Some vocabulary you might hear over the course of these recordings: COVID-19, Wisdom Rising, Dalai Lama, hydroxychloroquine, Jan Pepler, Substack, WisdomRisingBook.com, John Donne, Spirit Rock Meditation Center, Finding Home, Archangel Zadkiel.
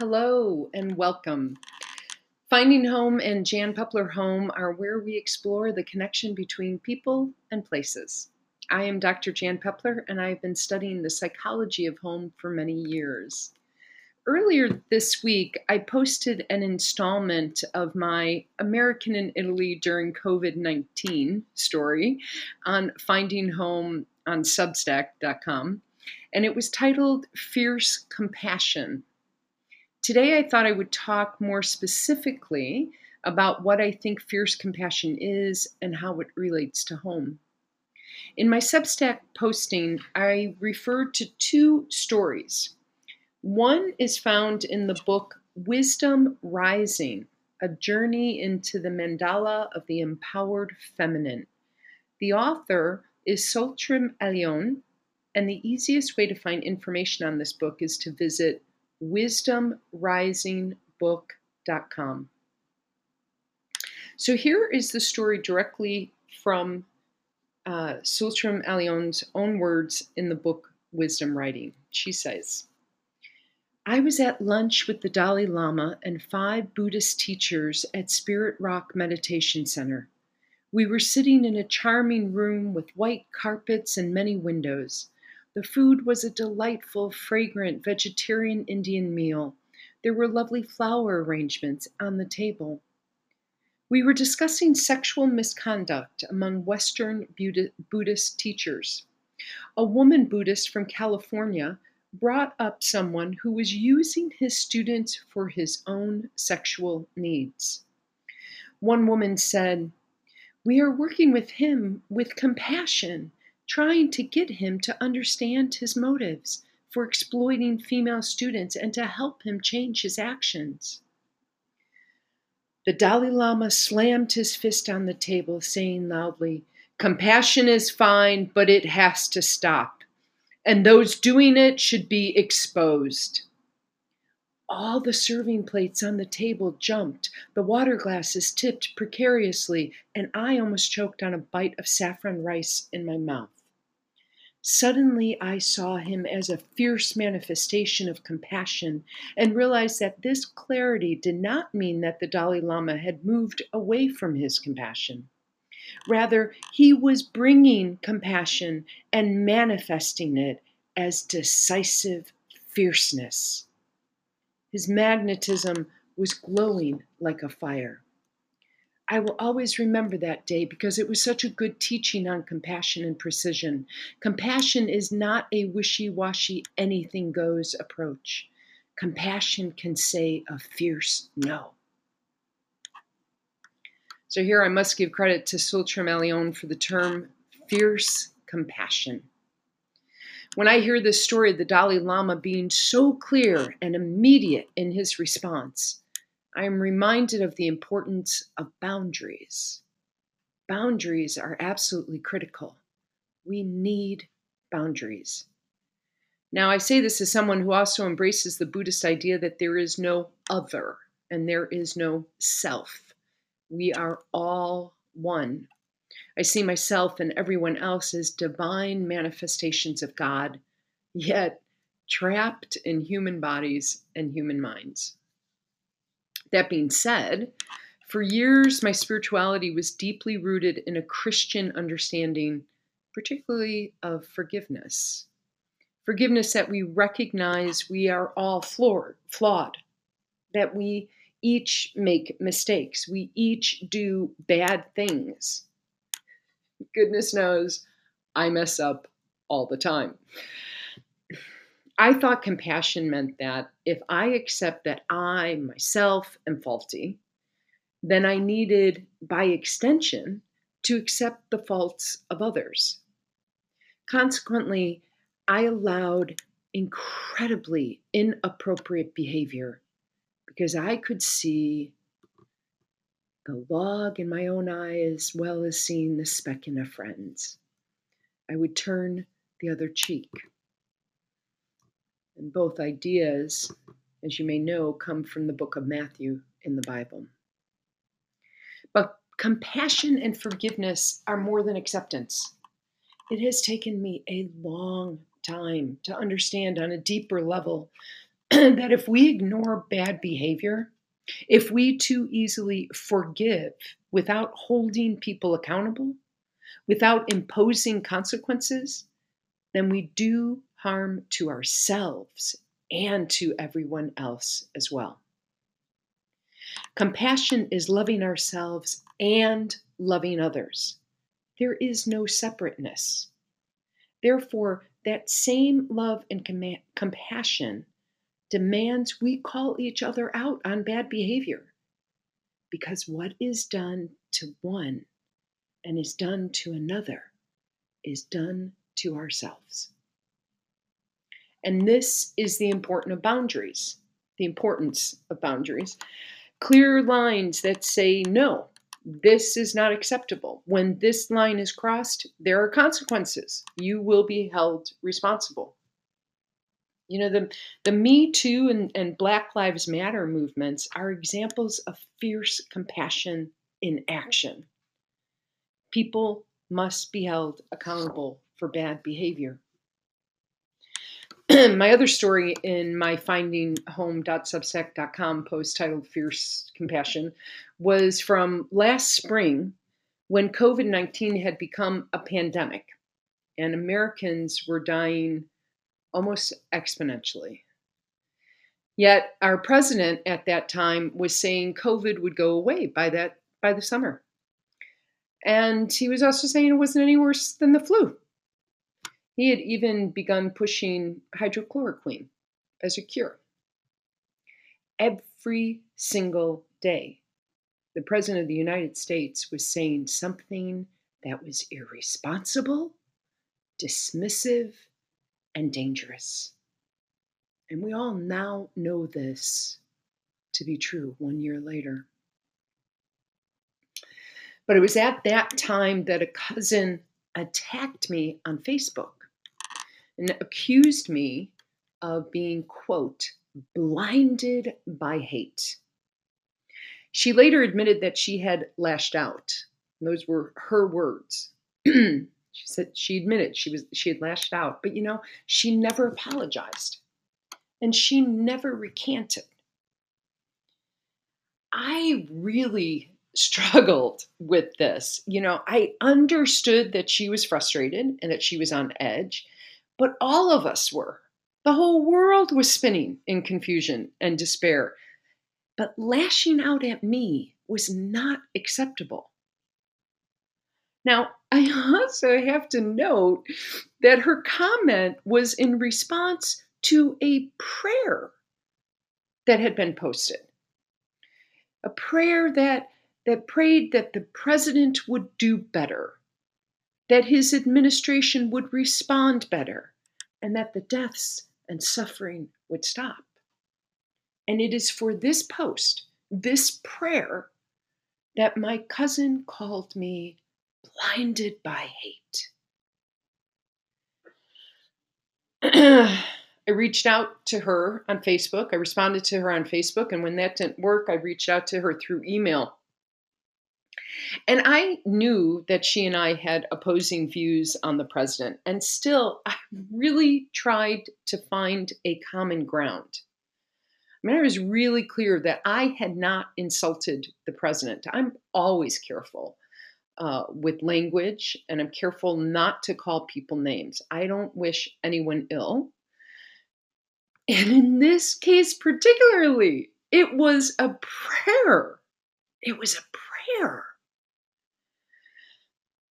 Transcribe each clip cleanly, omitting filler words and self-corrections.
Hello and welcome. Finding Home and Jan Pepler Home are where we explore the connection between people and places. I am Dr. Jan Pepler, and I've been studying the psychology of home for many years. Earlier this week, I posted an installment of my American in Italy during COVID-19 story on Finding Home on Substack.com, and it was titled Fierce Compassion. Today, I thought I would talk more specifically about what I think fierce compassion is and how it relates to home. In my Substack posting, I referred to two stories. One is found in the book Wisdom Rising, A Journey into the Mandala of the Empowered Feminine. The author is Tsultrim Allione, and the easiest way to find information on this book is to visit WisdomRisingBook.com. So here is the story directly from Tsultrim Allione's own words in the book Wisdom Writing. She says, "I was at lunch with the Dalai Lama and 5 Buddhist teachers at Spirit Rock Meditation Center. We were sitting in a charming room with white carpets and many windows. The food was a delightful, fragrant vegetarian Indian meal. There were lovely flower arrangements on the table. We were discussing sexual misconduct among Western Buddhist teachers. A woman Buddhist from California brought up someone who was using his students for his own sexual needs. One woman said, 'We are working with him with compassion, trying to get him to understand his motives for exploiting female students and to help him change his actions.' The Dalai Lama slammed his fist on the table, saying loudly, 'Compassion is fine, but it has to stop. And those doing it should be exposed.' All the serving plates on the table jumped, the water glasses tipped precariously, and I almost choked on a bite of saffron rice in my mouth. Suddenly, I saw him as a fierce manifestation of compassion and realized that this clarity did not mean that the Dalai Lama had moved away from his compassion. Rather, he was bringing compassion and manifesting it as decisive fierceness. His magnetism was glowing like a fire. I will always remember that day because it was such a good teaching on compassion and precision. Compassion is not a wishy-washy, anything-goes approach. Compassion can say a fierce no." So here I must give credit to Tsultrim Allione for the term fierce compassion. When I hear this story of the Dalai Lama being so clear and immediate in his response, I am reminded of the importance of boundaries. Boundaries are absolutely critical. We need boundaries. Now, I say this as someone who also embraces the Buddhist idea that there is no other and there is no self. We are all one. I see myself and everyone else as divine manifestations of God, yet trapped in human bodies and human minds. That being said, for years, my spirituality was deeply rooted in a Christian understanding, particularly of forgiveness. Forgiveness that we recognize we are all flawed, that we each make mistakes, we each do bad things. Goodness knows, I mess up all the time. I thought compassion meant that if I accept that I, myself, am faulty, then I needed, by extension, to accept the faults of others. Consequently, I allowed incredibly inappropriate behavior because I could see the log in my own eye as well as seeing the speck in a friend's. I would turn the other cheek. And both ideas, as you may know, come from the book of Matthew in the Bible. But compassion and forgiveness are more than acceptance. It has taken me a long time to understand on a deeper level that if we ignore bad behavior, if we too easily forgive without holding people accountable, without imposing consequences, then we do harm to ourselves and to everyone else as well. Compassion is loving ourselves and loving others. There is no separateness. Therefore, that same love and compassion demands we call each other out on bad behavior, because what is done to one and is done to another is done to ourselves. And this is the importance of boundaries, Clear lines that say, no, this is not acceptable. When this line is crossed, there are consequences. You will be held responsible. You know, the Me Too and Black Lives Matter movements are examples of fierce compassion in action. People must be held accountable for bad behavior. My other story in my findinghome.substack.com post titled Fierce Compassion was from last spring when COVID-19 had become a pandemic and Americans were dying almost exponentially. Yet our president at that time was saying COVID would go away by the summer. And he was also saying it wasn't any worse than the flu. He had even begun pushing hydroxychloroquine as a cure. Every single day, the President of the United States was saying something that was irresponsible, dismissive, and dangerous. And we all now know this to be true 1 year later. But it was at that time that a cousin attacked me on Facebook and accused me of being, quote, blinded by hate. She later admitted that she had lashed out. Those were her words. She said she admitted she had lashed out, but you know, she never apologized and she never recanted. I really struggled with this. You know, I understood that she was frustrated and that she was on edge, but all of us were. The whole world was spinning in confusion and despair. But lashing out at me was not acceptable. Now, I also have to note that her comment was in response to a prayer that had been posted. A prayer that prayed that the president would do better, that his administration would respond better, and that the deaths and suffering would stop. And it is for this post, this prayer, that my cousin called me blinded by hate. I reached out to her on Facebook. I responded to her on Facebook, and when that didn't work, I reached out to her through email. And I knew that she and I had opposing views on the president, and still, I really tried to find a common ground. I mean, I was really clear that I had not insulted the president. I'm always careful with language, and I'm careful not to call people names. I don't wish anyone ill. And in this case particularly, it was a prayer. It was a prayer.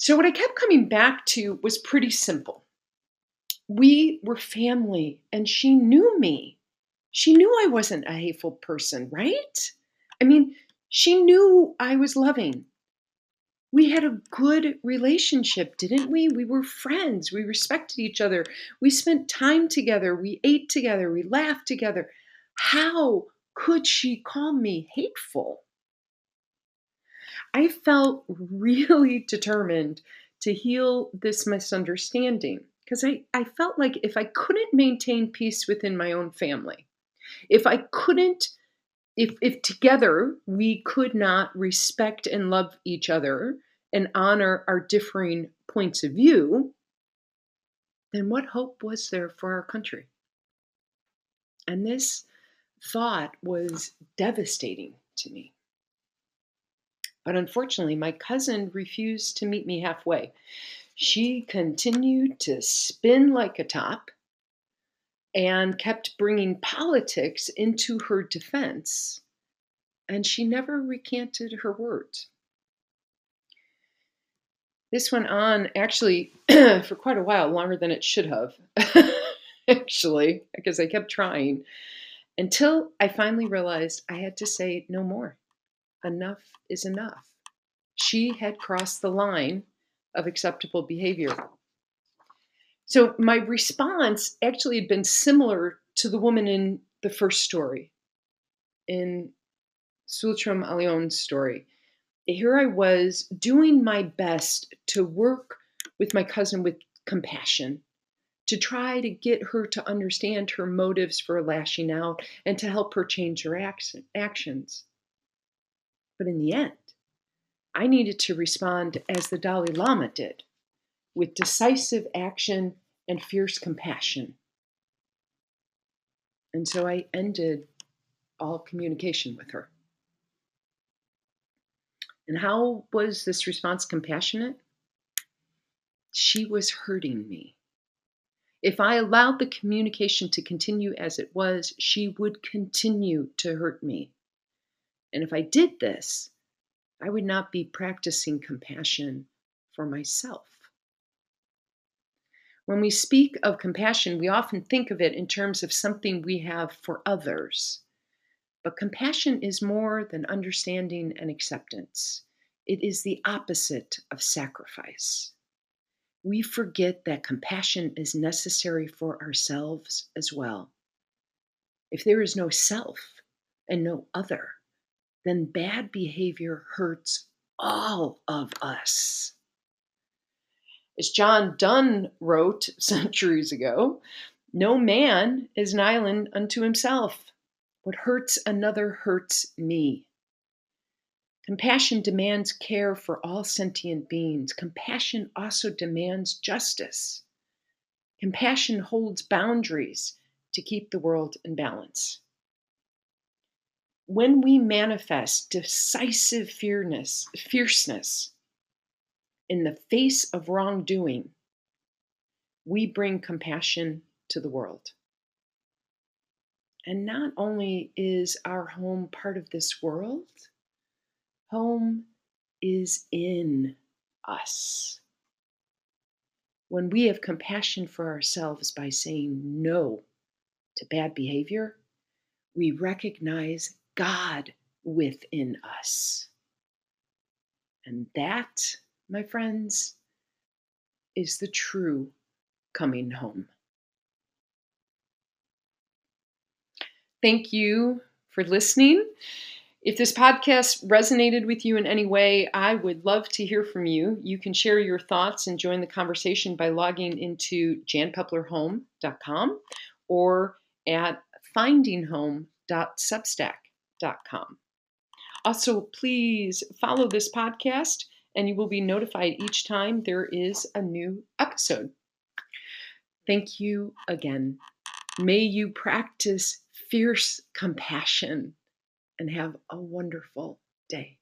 So what I kept coming back to was pretty simple. We were family, and she knew me. She knew I wasn't a hateful person, right? I mean, she knew I was loving. We had a good relationship, didn't we? We were friends. We respected each other. We spent time together. We ate together. We laughed together. How could she call me hateful? I felt really determined to heal this misunderstanding because I felt like if I couldn't maintain peace within my own family, if together we could not respect and love each other and honor our differing points of view, then what hope was there for our country? And this thought was devastating to me. But unfortunately, my cousin refused to meet me halfway. She continued to spin like a top and kept bringing politics into her defense, and she never recanted her words. This went on, actually, for quite a while, longer than it should have, actually, because I kept trying, until I finally realized I had to say no more. Enough is enough. She had crossed the line of acceptable behavior. So my response actually had been similar to the woman in the first story, in Tsultrim Allione's story. Here I was doing my best to work with my cousin with compassion, to try to get her to understand her motives for lashing out and to help her change her actions. But in the end, I needed to respond as the Dalai Lama did, with decisive action and fierce compassion. And so I ended all communication with her. And how was this response compassionate? She was hurting me. If I allowed the communication to continue as it was, she would continue to hurt me. And if I did this, I would not be practicing compassion for myself. When we speak of compassion, we often think of it in terms of something we have for others. But compassion is more than understanding and acceptance. It is the opposite of sacrifice. We forget that compassion is necessary for ourselves as well. If there is no self and no other, then bad behavior hurts all of us. As John Donne wrote centuries ago, no man is an island unto himself. What hurts another hurts me. Compassion demands care for all sentient beings. Compassion also demands justice. Compassion holds boundaries to keep the world in balance. When we manifest decisive fierceness in the face of wrongdoing, we bring compassion to the world. And not only is our home part of this world, home is in us. When we have compassion for ourselves by saying no to bad behavior, we recognize God within us. And that, my friends, is the true coming home. Thank you for listening. If this podcast resonated with you in any way, I would love to hear from you. You can share your thoughts and join the conversation by logging into janpeplerhome.com or at findinghome.substack.com. Also, please follow this podcast and you will be notified each time there is a new episode. Thank you again. May you practice fierce compassion and have a wonderful day.